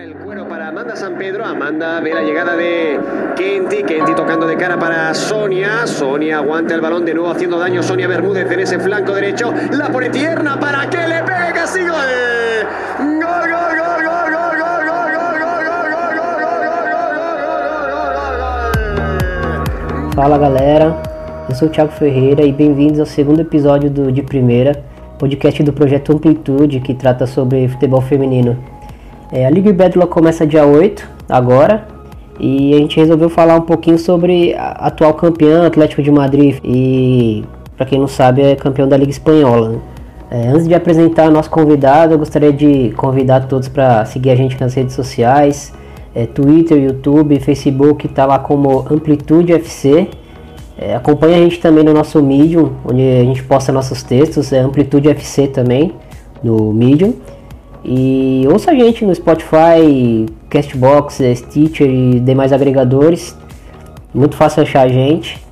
El cuero para Amanda Sampedro. Amanda ve la llegada de Kenty. Kenty tocando de cara para Sonia. Sonia aguanta el balón de nuevo haciendo daño. Sonia Bermúdez en ese flanco derecho. La pone tierna para que le pegue. ¡Sí, gol! ¡Gol, gol, gol, gol! Fala galera, eu sou o Thiago Ferreira e bem-vindos ao segundo episódio do De Primeira, podcast do projeto Amplitude, que trata sobre futebol feminino. A Liga Ibérica começa dia 8, agora, e a gente resolveu falar um pouquinho sobre a atual campeã, Atlético de Madrid, e para quem não sabe é campeão da Liga Espanhola, né? Antes de apresentar nosso convidado, eu gostaria de convidar todos para seguir a gente nas redes sociais, Twitter, YouTube, Facebook, tá lá como Amplitude FC. Acompanha a gente também no nosso Medium, onde a gente posta nossos textos, Amplitude FC também, no Medium. E ouça a gente no Spotify, Castbox, Stitcher e demais agregadores. Muito fácil achar a gente.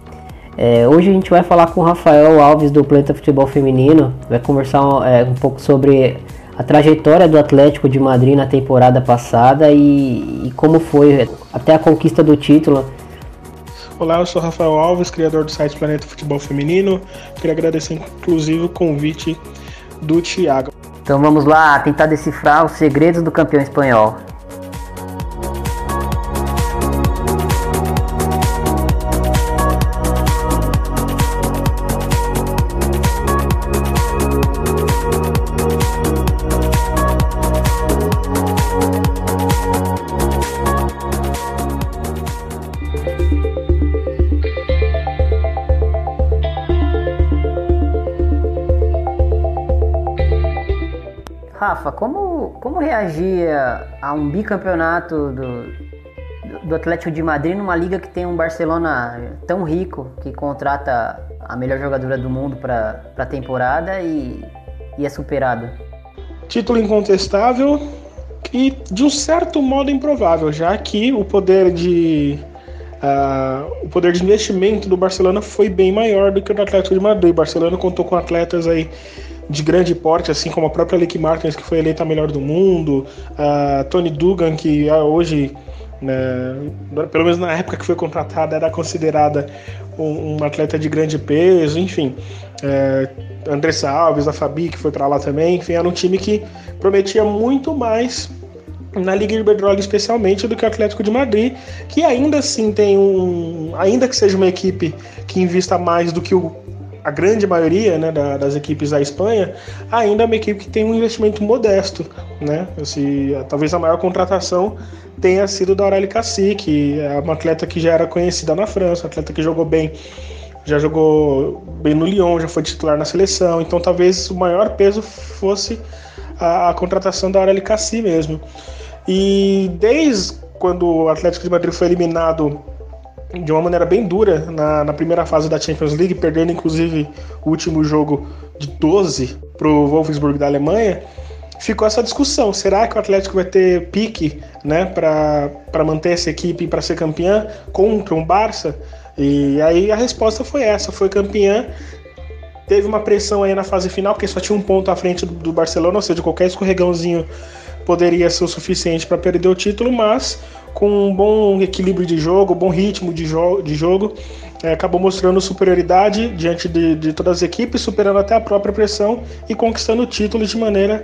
Hoje a gente vai falar com o Rafael Alves do Planeta Futebol Feminino. Vai conversar um pouco sobre a trajetória do Atlético de Madrid na temporada passada e como foi até a conquista do título. Olá, eu sou Rafael Alves, criador do site Planeta Futebol Feminino. Queria agradecer inclusive o convite do Thiago. Então vamos lá tentar decifrar os segredos do campeão espanhol. Rafa, como reagia a um bicampeonato do Atlético de Madrid numa liga que tem um Barcelona tão rico, que contrata a melhor jogadora do mundo para a temporada e é superado? Título incontestável e, de um certo modo, improvável, já que o poder de investimento do Barcelona foi bem maior do que o do Atlético de Madrid. O Barcelona contou com atletas aí de grande porte, assim como a própria Lieke Martens, que foi eleita a melhor do mundo, a Toni Duggan, que hoje, né, pelo menos na época que foi contratada, era considerada um atleta de grande peso, enfim, Andreia, Alves, a Fabi, que foi para lá também, enfim, era um time que prometia muito mais na Liga Iberdrola, especialmente, do que o Atlético de Madrid, que ainda assim tem ainda que seja uma equipe que invista mais do que a grande maioria, né, das equipes da Espanha, ainda é uma equipe que tem um investimento modesto, né? Talvez a maior contratação tenha sido da Aurélie Kaci, que é uma atleta que já era conhecida na França, atleta que jogou bem no Lyon, já foi titular na seleção, então talvez o maior peso fosse a contratação da Aurélie Kaci mesmo. E desde quando o Atlético de Madrid foi eliminado de uma maneira bem dura na primeira fase da Champions League, perdendo inclusive o último jogo de 12 para o Wolfsburg da Alemanha, ficou essa discussão: será que o Atlético vai ter pique, né, para manter essa equipe e para ser campeã contra um Barça? E aí a resposta foi essa: foi campeã. Teve uma pressão aí na fase final, porque só tinha um ponto à frente do Barcelona, ou seja, qualquer escorregãozinho poderia ser o suficiente para perder o título, mas com um bom equilíbrio de jogo, bom ritmo de jogo, acabou mostrando superioridade diante de todas as equipes, superando até a própria pressão e conquistando o título de maneira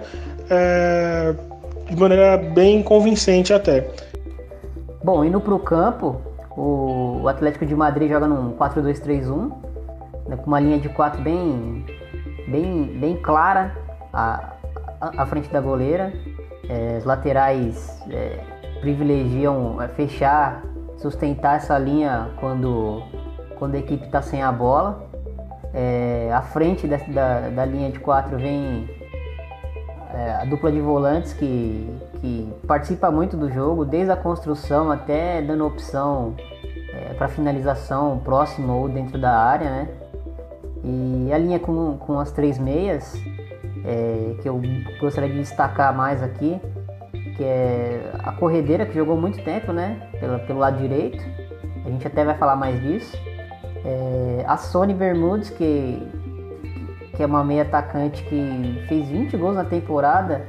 bem convincente até. Bom, indo para o campo, o Atlético de Madrid joga num 4-2-3-1, com uma linha de 4 bem clara à frente da goleira. Os laterais privilegiam fechar, sustentar essa linha quando a equipe está sem a bola. À frente da linha de 4 vem a dupla de volantes que participa muito do jogo, desde a construção até dando opção para finalização próxima ou dentro da área, né? E a linha com as três meias, que eu gostaria de destacar mais aqui, que é a Corredeira, que jogou muito tempo, né, pelo lado direito, a gente até vai falar mais disso, a Sonia Bermúdez, que é uma meia atacante que fez 20 gols na temporada,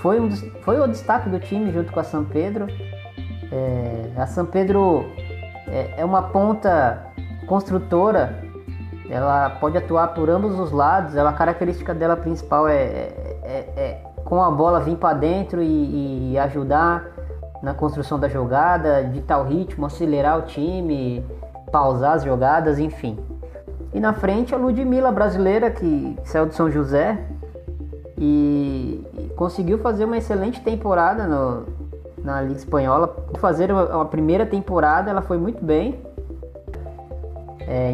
foi o destaque do time junto com a Sampedro. A Sampedro é uma ponta construtora, ela pode atuar por ambos os lados, a característica dela principal é com a bola vir para dentro e ajudar na construção da jogada, ditar o ritmo, acelerar o time, pausar as jogadas, enfim. E na frente a Ludmila, brasileira, que saiu de São José e conseguiu fazer uma excelente temporada na Liga Espanhola. Por fazer uma primeira temporada, ela foi muito bem.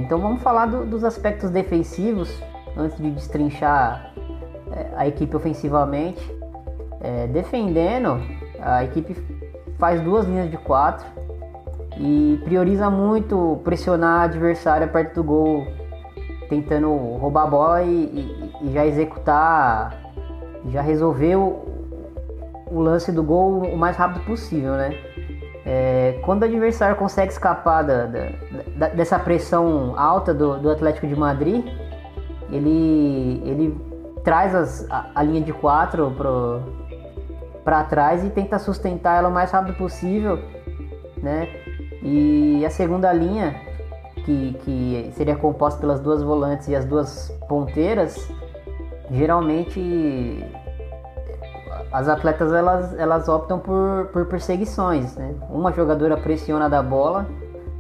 Então vamos falar dos aspectos defensivos antes de destrinchar a equipe ofensivamente. Defendendo, a equipe faz duas linhas de 4 e prioriza muito pressionar a adversária perto do gol, tentando roubar a bola e já executar, já resolver o lance do gol o mais rápido possível, né? Quando o adversário consegue escapar dessa pressão alta do Atlético de Madrid, ele traz a linha de 4 para trás e tenta sustentar ela o mais rápido possível, né? E a segunda linha, que seria composta pelas duas volantes e as duas ponteiras, geralmente as atletas elas optam por perseguições, né? Uma jogadora pressiona da bola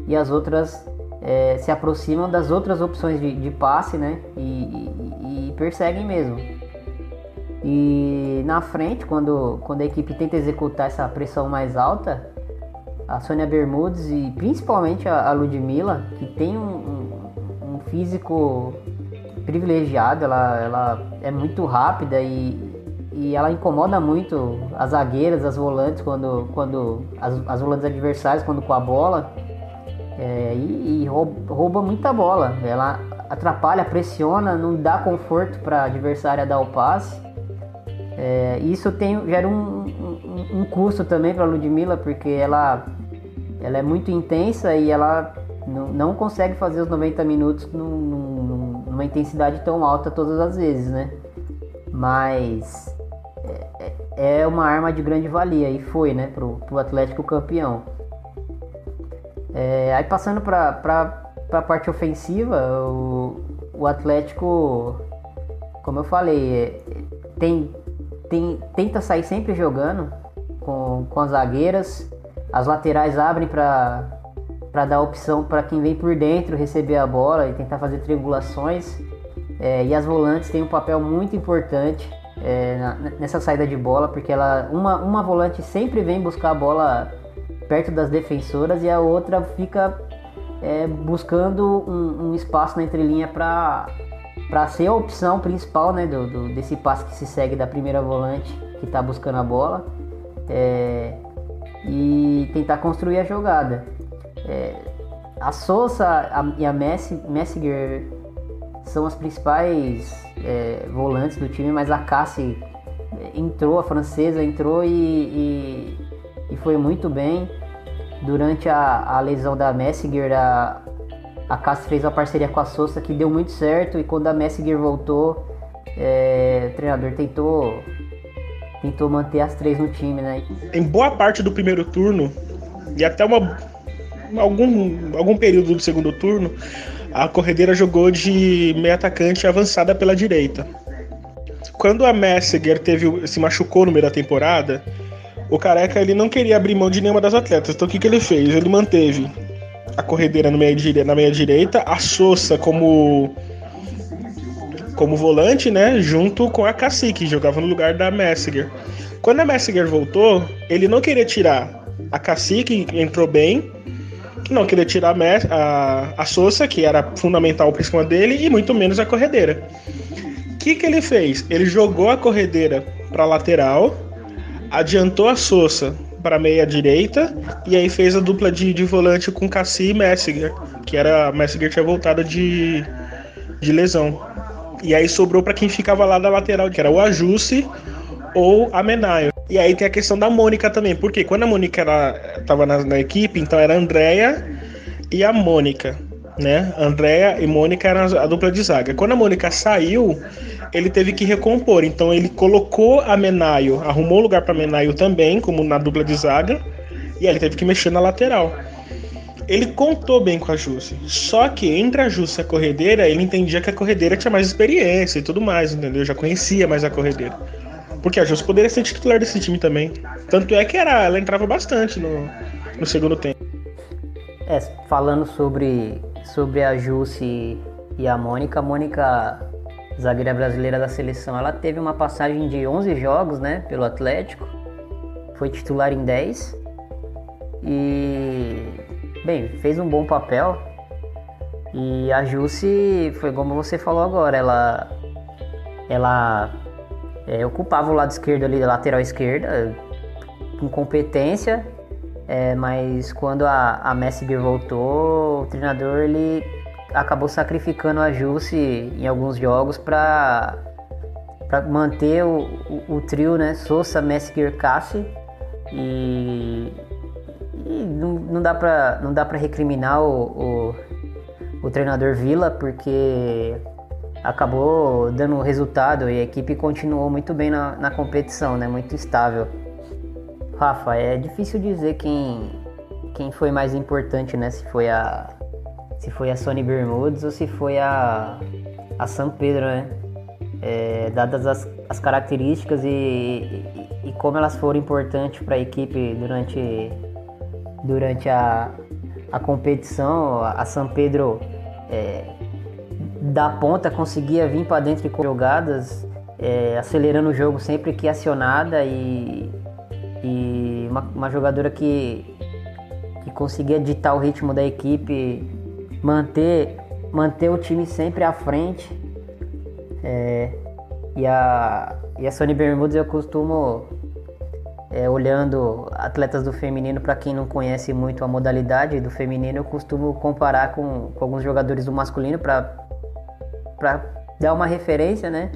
e as outras se aproximam das outras opções de passe, né? E perseguem mesmo. E na frente, quando a equipe tenta executar essa pressão mais alta, a Sonia Bermúdez e principalmente a Ludmila, que tem um físico privilegiado, ela é muito rápida e ela incomoda muito as zagueiras, as volantes, as volantes adversárias quando com a bola, e rouba muita bola. Ela atrapalha, pressiona, não dá conforto para a adversária dar o passe. Isso gera um custo também para a Ludmila, porque ela é muito intensa e ela não consegue fazer os 90 minutos numa intensidade tão alta todas as vezes, né? Mas é uma arma de grande valia e foi, né, pro Atlético campeão. Aí passando para a parte ofensiva, o Atlético, como eu falei, tenta sair sempre jogando com as zagueiras. As laterais abrem para dar opção para quem vem por dentro receber a bola e tentar fazer triangulações. E as volantes têm um papel muito importante nessa saída de bola, porque uma volante sempre vem buscar a bola perto das defensoras e a outra fica buscando um espaço na entrelinha para ser a opção principal, né, desse passe que se segue da primeira volante que está buscando a bola e tentar construir a jogada. A Sosa e a Messinger são as principais volantes do time, mas a Cacique a francesa entrou e foi muito bem. Durante a lesão da Messinger, a Cacique fez uma parceria com a Sosa que deu muito certo, e quando a Messinger voltou, o treinador tentou manter as três no time, né? Em boa parte do primeiro turno e até algum período do segundo turno, a Corredeira jogou de meia atacante avançada pela direita. Quando a Messinger se machucou no meio da temporada, o Careca ele não queria abrir mão de nenhuma das atletas, então o que ele fez? Ele manteve a Corredeira na meia direita, a Sosa como volante, né, junto com a Cacique, que jogava no lugar da Messinger. Quando a Messinger voltou, ele não queria tirar a Cacique, que entrou bem, não queria tirar a Sosa, que era fundamental para cima dele, e muito menos a Corredeira. O que ele fez? Ele jogou a Corredeira para a lateral, adiantou a Sosa para meia direita, e aí fez a dupla de volante com Cassi e Messinger, que era a Messinger tinha voltado de lesão, e aí sobrou para quem ficava lá da lateral, que era o Jússi ou a Menayo. E aí tem a questão da Mônica também, porque quando a Mônica estava na equipe, então era a Andreia e a Mônica, né? Andreia e Mônica eram a dupla de zaga. Quando a Mônica saiu, ele teve que recompor, então ele colocou a Menayo, arrumou lugar para Menayo também, como na dupla de zaga, e aí ele teve que mexer na lateral. Ele contou bem com a Jússi, só que entre a Jússi e a Corredeira, ele entendia que a Corredeira tinha mais experiência e tudo mais, entendeu? Já conhecia mais a Corredeira, porque a Jússi poderia ser titular desse time também. Tanto é que ela entrava bastante no segundo tempo. Falando sobre a Jússi e a Mônica, zagueira brasileira da seleção, ela teve uma passagem de 11 jogos, né, pelo Atlético, foi titular em 10 e, bem, fez um bom papel. E a Jússi, foi como você falou agora, ela ocupava o lado esquerdo ali, da lateral esquerda, com competência, mas quando a Messinger voltou, o treinador, ele acabou sacrificando a Jússi em alguns jogos para manter o trio, né? Sosa, Messinger, Cacique. E não dá para recriminar o treinador Vila, porque acabou dando resultado e a equipe continuou muito bem na competição, né? Muito estável. Rafa, é difícil dizer quem foi mais importante, né? Se foi a Sonia Bermúdez ou se foi a Sampedro, né? Dadas as características e como elas foram importantes para a equipe durante a competição. A Sampedro, da ponta, conseguia vir para dentro de jogadas, acelerando o jogo sempre que acionada, e uma jogadora que conseguia ditar o ritmo da equipe, manter o time sempre à frente. E a Sonia Bermúdez, eu costumo, olhando atletas do feminino, para quem não conhece muito a modalidade do feminino, eu costumo comparar com alguns jogadores do masculino para dar uma referência, né?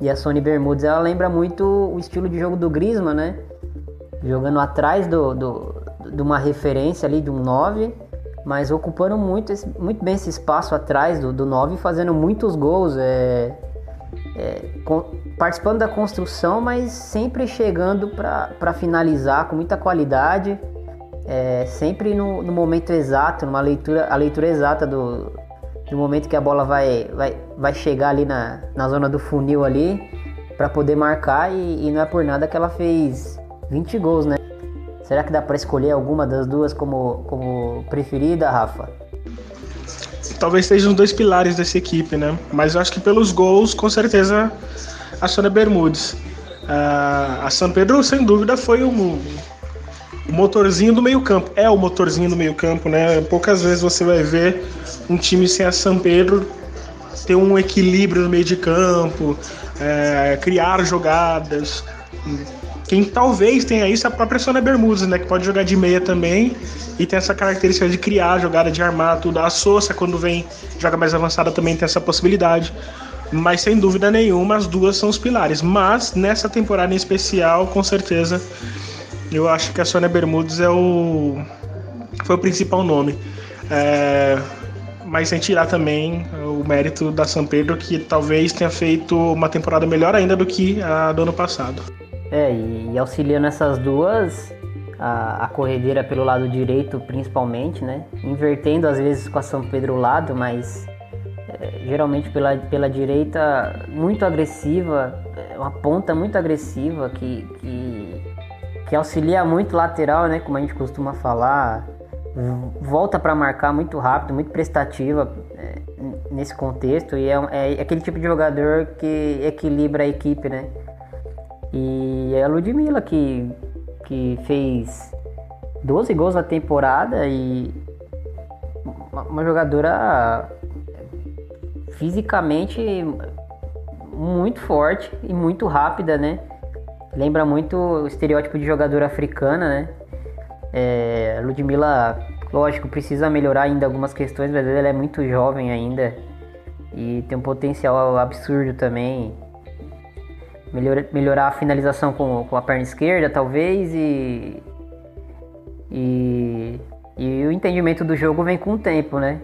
E a Sonia Bermúdez, ela lembra muito o estilo de jogo do Griezmann, né? Jogando atrás de uma referência ali, de um 9, mas ocupando muito bem esse espaço atrás do 9, fazendo muitos gols, participando da construção, mas sempre chegando para finalizar com muita qualidade, sempre no momento exato, a leitura exata do momento que a bola vai chegar ali na zona do funil ali, para poder marcar, e não é por nada que ela fez 20 gols, né? Será que dá para escolher alguma das duas como preferida, Rafa? Talvez sejam os dois pilares dessa equipe, né? Mas eu acho que pelos gols, com certeza, a Sonia Bermúdez. A Sampedro, sem dúvida, foi o motorzinho do meio campo. É o motorzinho do meio campo, né? Poucas vezes você vai ver um time sem a Sampedro ter um equilíbrio no meio de campo, criar jogadas. Quem talvez tenha isso é a própria Sonia Bermúdez, né? Que pode jogar de meia também e tem essa característica de criar jogada, de armar tudo. A Sosa, quando vem, joga mais avançada, também tem essa possibilidade. Mas sem dúvida nenhuma, as duas são os pilares. Mas nessa temporada em especial, com certeza, eu acho que a Sonia Bermúdez foi o principal nome. Mas sem tirar também o mérito da Sampedro, que talvez tenha feito uma temporada melhor ainda do que a do ano passado. E auxiliando essas duas, a Corredeira pelo lado direito principalmente, né? Invertendo às vezes com a Sampedro o lado, mas geralmente pela direita, muito agressiva, uma ponta muito agressiva, que auxilia muito lateral, né? Como a gente costuma falar, volta para marcar muito rápido, muito prestativa nesse contexto, e é aquele tipo de jogador que equilibra a equipe, né? E é a Ludmila que fez 12 gols na temporada, e uma jogadora fisicamente muito forte e muito rápida, né? Lembra muito o estereótipo de jogadora africana, né? A Ludmila, lógico, precisa melhorar ainda algumas questões, mas ela é muito jovem ainda e tem um potencial absurdo também. Melhorar a finalização com a perna esquerda, talvez, e o entendimento do jogo vem com o tempo, né?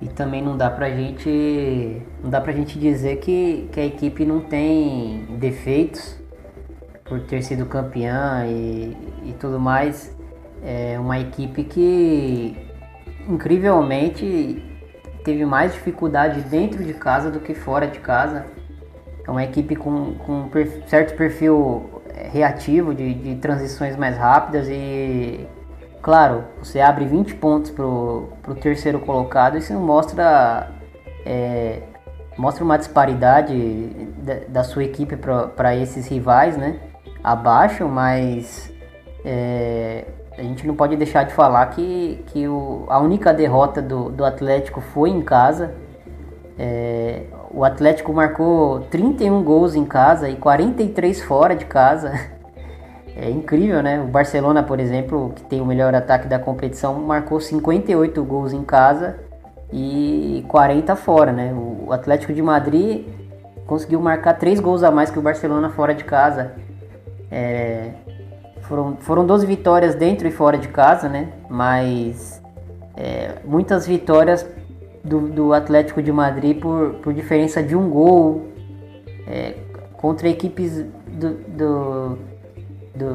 E também não dá pra gente dizer que a equipe não tem defeitos por ter sido campeã e tudo mais. É uma equipe que incrivelmente teve mais dificuldade dentro de casa do que fora de casa. É uma equipe com certo perfil reativo de transições mais rápidas e, claro, você abre 20 pontos pro terceiro colocado e isso mostra uma disparidade da sua equipe para esses rivais, né? Abaixo, mas a gente não pode deixar de falar que a única derrota do Atlético foi em casa. O Atlético marcou 31 gols em casa e 43 fora de casa. É incrível, né? O Barcelona, por exemplo, que tem o melhor ataque da competição, marcou 58 gols em casa e 40 fora, né? O Atlético de Madrid conseguiu marcar 3 gols a mais que o Barcelona fora de casa. Foram 12 vitórias dentro e fora de casa, né? Mas muitas vitórias do Atlético de Madrid por diferença de um gol, contra equipes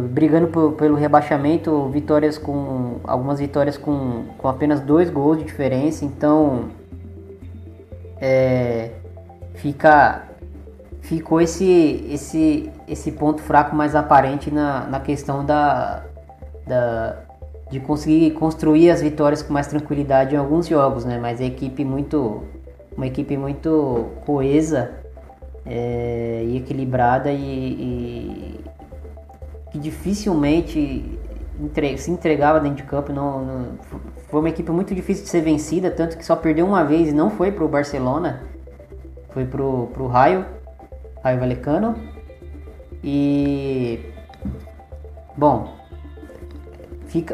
brigando pelo rebaixamento, algumas vitórias com apenas 2 gols de diferença. Então ficou esse ponto fraco mais aparente na questão de conseguir construir as vitórias com mais tranquilidade em alguns jogos, né? Mas uma equipe muito coesa e equilibrada e que dificilmente se entregava dentro de campo. Foi uma equipe muito difícil de ser vencida, tanto que só perdeu uma vez e não foi para o Barcelona, foi para o Rayo Vallecano. E, bom,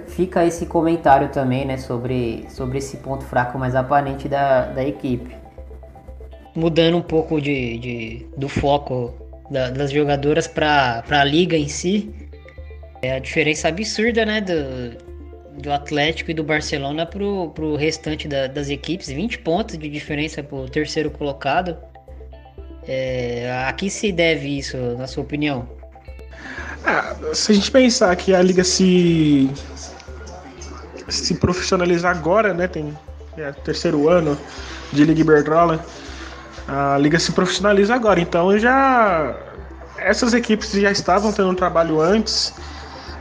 fica esse comentário também, né, sobre esse ponto fraco mais aparente da equipe. Mudando um pouco do foco das jogadoras para a liga em si, a diferença absurda, né, do Atlético e do Barcelona para o restante das equipes, 20 pontos de diferença para o terceiro colocado. A que se deve isso, na sua opinião? Se a gente pensar que a Liga se profissionalizar agora, né, tem o terceiro ano de Liga Iberdrola, a Liga se profissionaliza agora, então já essas equipes já estavam tendo um trabalho antes,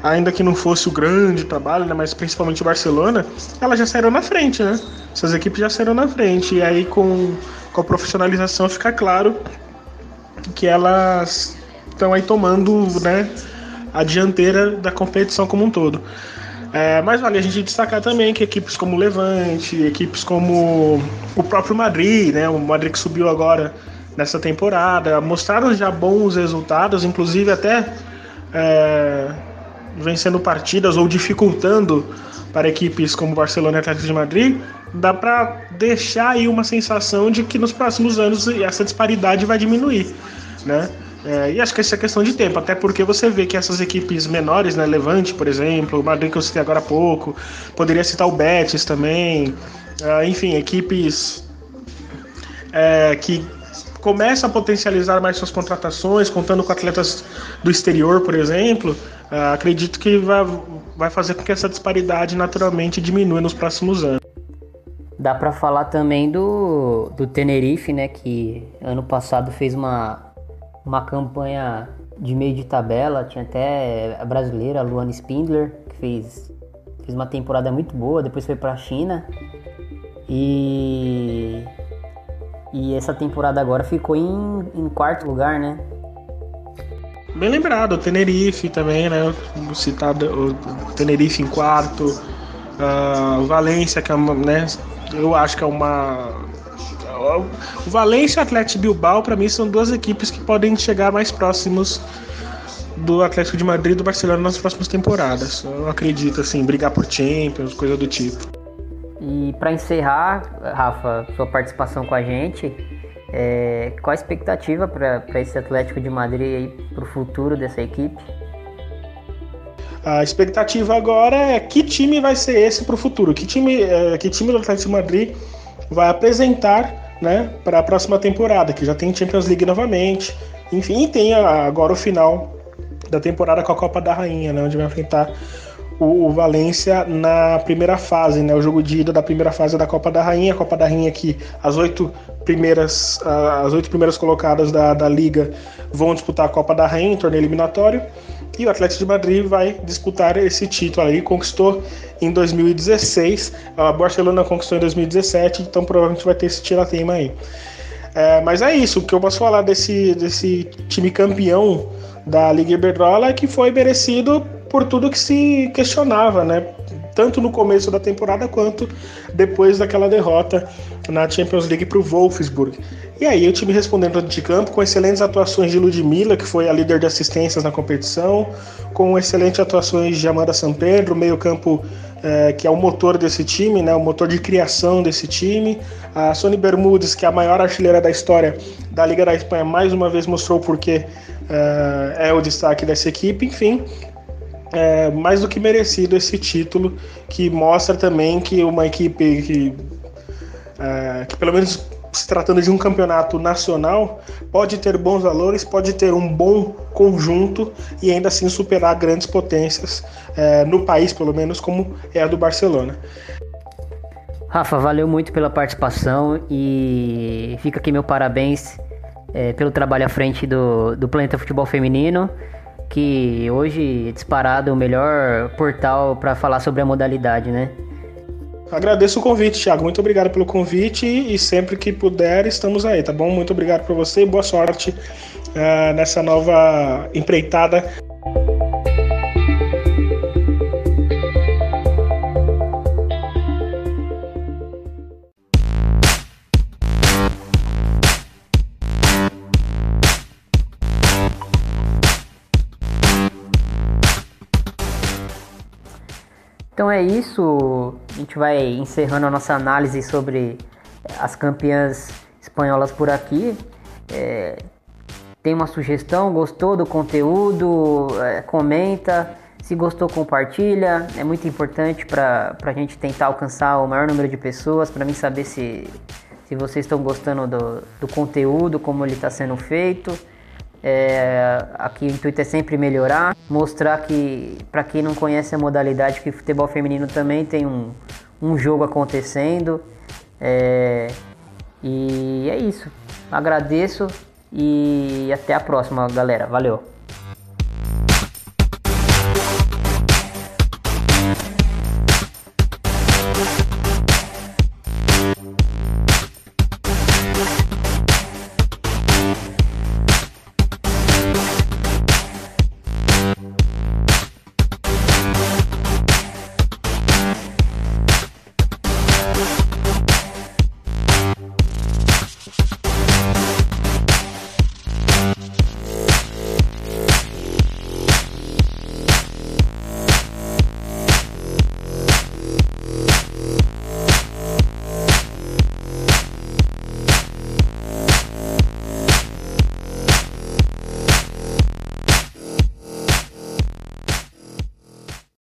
ainda que não fosse o grande trabalho, né, mas principalmente o Barcelona, elas já saíram na frente, né? Essas equipes já saíram na frente, e aí com a profissionalização fica claro que elas estão aí tomando, né, a dianteira da competição como um todo. Mas vale a gente destacar também que equipes como o Levante, equipes como o próprio Madrid, né, o Madrid que subiu agora nessa temporada, mostraram já bons resultados, inclusive até vencendo partidas ou dificultando para equipes como Barcelona e Atlético de Madrid. Dá para deixar aí uma sensação de que nos próximos anos essa disparidade vai diminuir, né? E acho que essa é questão de tempo, até porque você vê que essas equipes menores, né, Levante, por exemplo, o Madrid que eu citei agora há pouco, poderia citar o Betis também, enfim, equipes que começam a potencializar mais suas contratações, contando com atletas do exterior, por exemplo. Acredito que vai fazer com que essa disparidade naturalmente diminua nos próximos anos. Dá para falar também do Tenerife, né, que ano passado fez uma campanha de meio de tabela, tinha até a brasileira, a Luana Spindler, que fez uma temporada muito boa, depois foi para a China, e essa temporada agora ficou em quarto lugar, né? Bem lembrado, o Tenerife também, né, citado, o Tenerife em quarto, o Valência, que é uma, né, eu acho que é uma... O Valência e o Atlético Bilbao, para mim, são duas equipes que podem chegar mais próximos do Atlético de Madrid e do Barcelona nas próximas temporadas. Eu acredito, assim, brigar por Champions, coisa do tipo. E para encerrar, Rafa, sua participação com a gente, qual a expectativa para esse Atlético de Madrid e para o futuro dessa equipe? A expectativa agora é que time vai ser esse para o futuro, que time do Atlético de Madrid vai apresentar, né, para a próxima temporada, que já tem Champions League novamente. Enfim, e tem agora o final da temporada com a Copa da Rainha, né, onde vai enfrentar o Valência na primeira fase, né, o jogo de ida da primeira fase da Copa da Rainha. A Copa da Rainha que as oito primeiras colocadas da Liga vão disputar a Copa da Rainha, um torneio eliminatório, e o Atlético de Madrid vai disputar esse título aí, conquistou em 2016, a Barcelona conquistou em 2017, então provavelmente vai ter esse tiratema aí. Mas é isso, o que eu posso falar desse time campeão da Liga Iberdrola é que foi merecido por tudo que se questionava, né? Tanto no começo da temporada quanto depois daquela derrota na Champions League para o Wolfsburg. E aí o time respondendo dentro de campo com excelentes atuações de Ludmila, que foi a líder de assistências na competição, com excelentes atuações de Amanda Sampedro, meio campo que é o motor desse time, né, o motor de criação desse time. A Sonia Bermúdez, que é a maior artilheira da história da Liga da Espanha, mais uma vez mostrou porque é o destaque dessa equipe. Enfim, mais do que merecido esse título, que mostra também que uma equipe que pelo menos se tratando de um campeonato nacional, pode ter bons valores, pode ter um bom conjunto e ainda assim superar grandes potências no país, pelo menos, como é a do Barcelona. Rafa, valeu muito pela participação e fica aqui meu parabéns pelo trabalho à frente do Planeta Futebol Feminino, que hoje é disparado o melhor portal para falar sobre a modalidade, né? Agradeço o convite, Thiago. Muito obrigado pelo convite e sempre que puder estamos aí, tá bom? Muito obrigado para você e boa sorte nessa nova empreitada. Então é isso, a gente vai encerrando a nossa análise sobre as campeãs espanholas por aqui. Tem uma sugestão? Gostou do conteúdo? Comenta, se gostou compartilha, é muito importante para a gente tentar alcançar o maior número de pessoas, para mim saber se vocês estão gostando do conteúdo, como ele está sendo feito. Aqui o intuito é sempre melhorar, mostrar que para quem não conhece a modalidade, que o futebol feminino também tem um jogo acontecendo, e é isso. Agradeço e até a próxima, galera, valeu!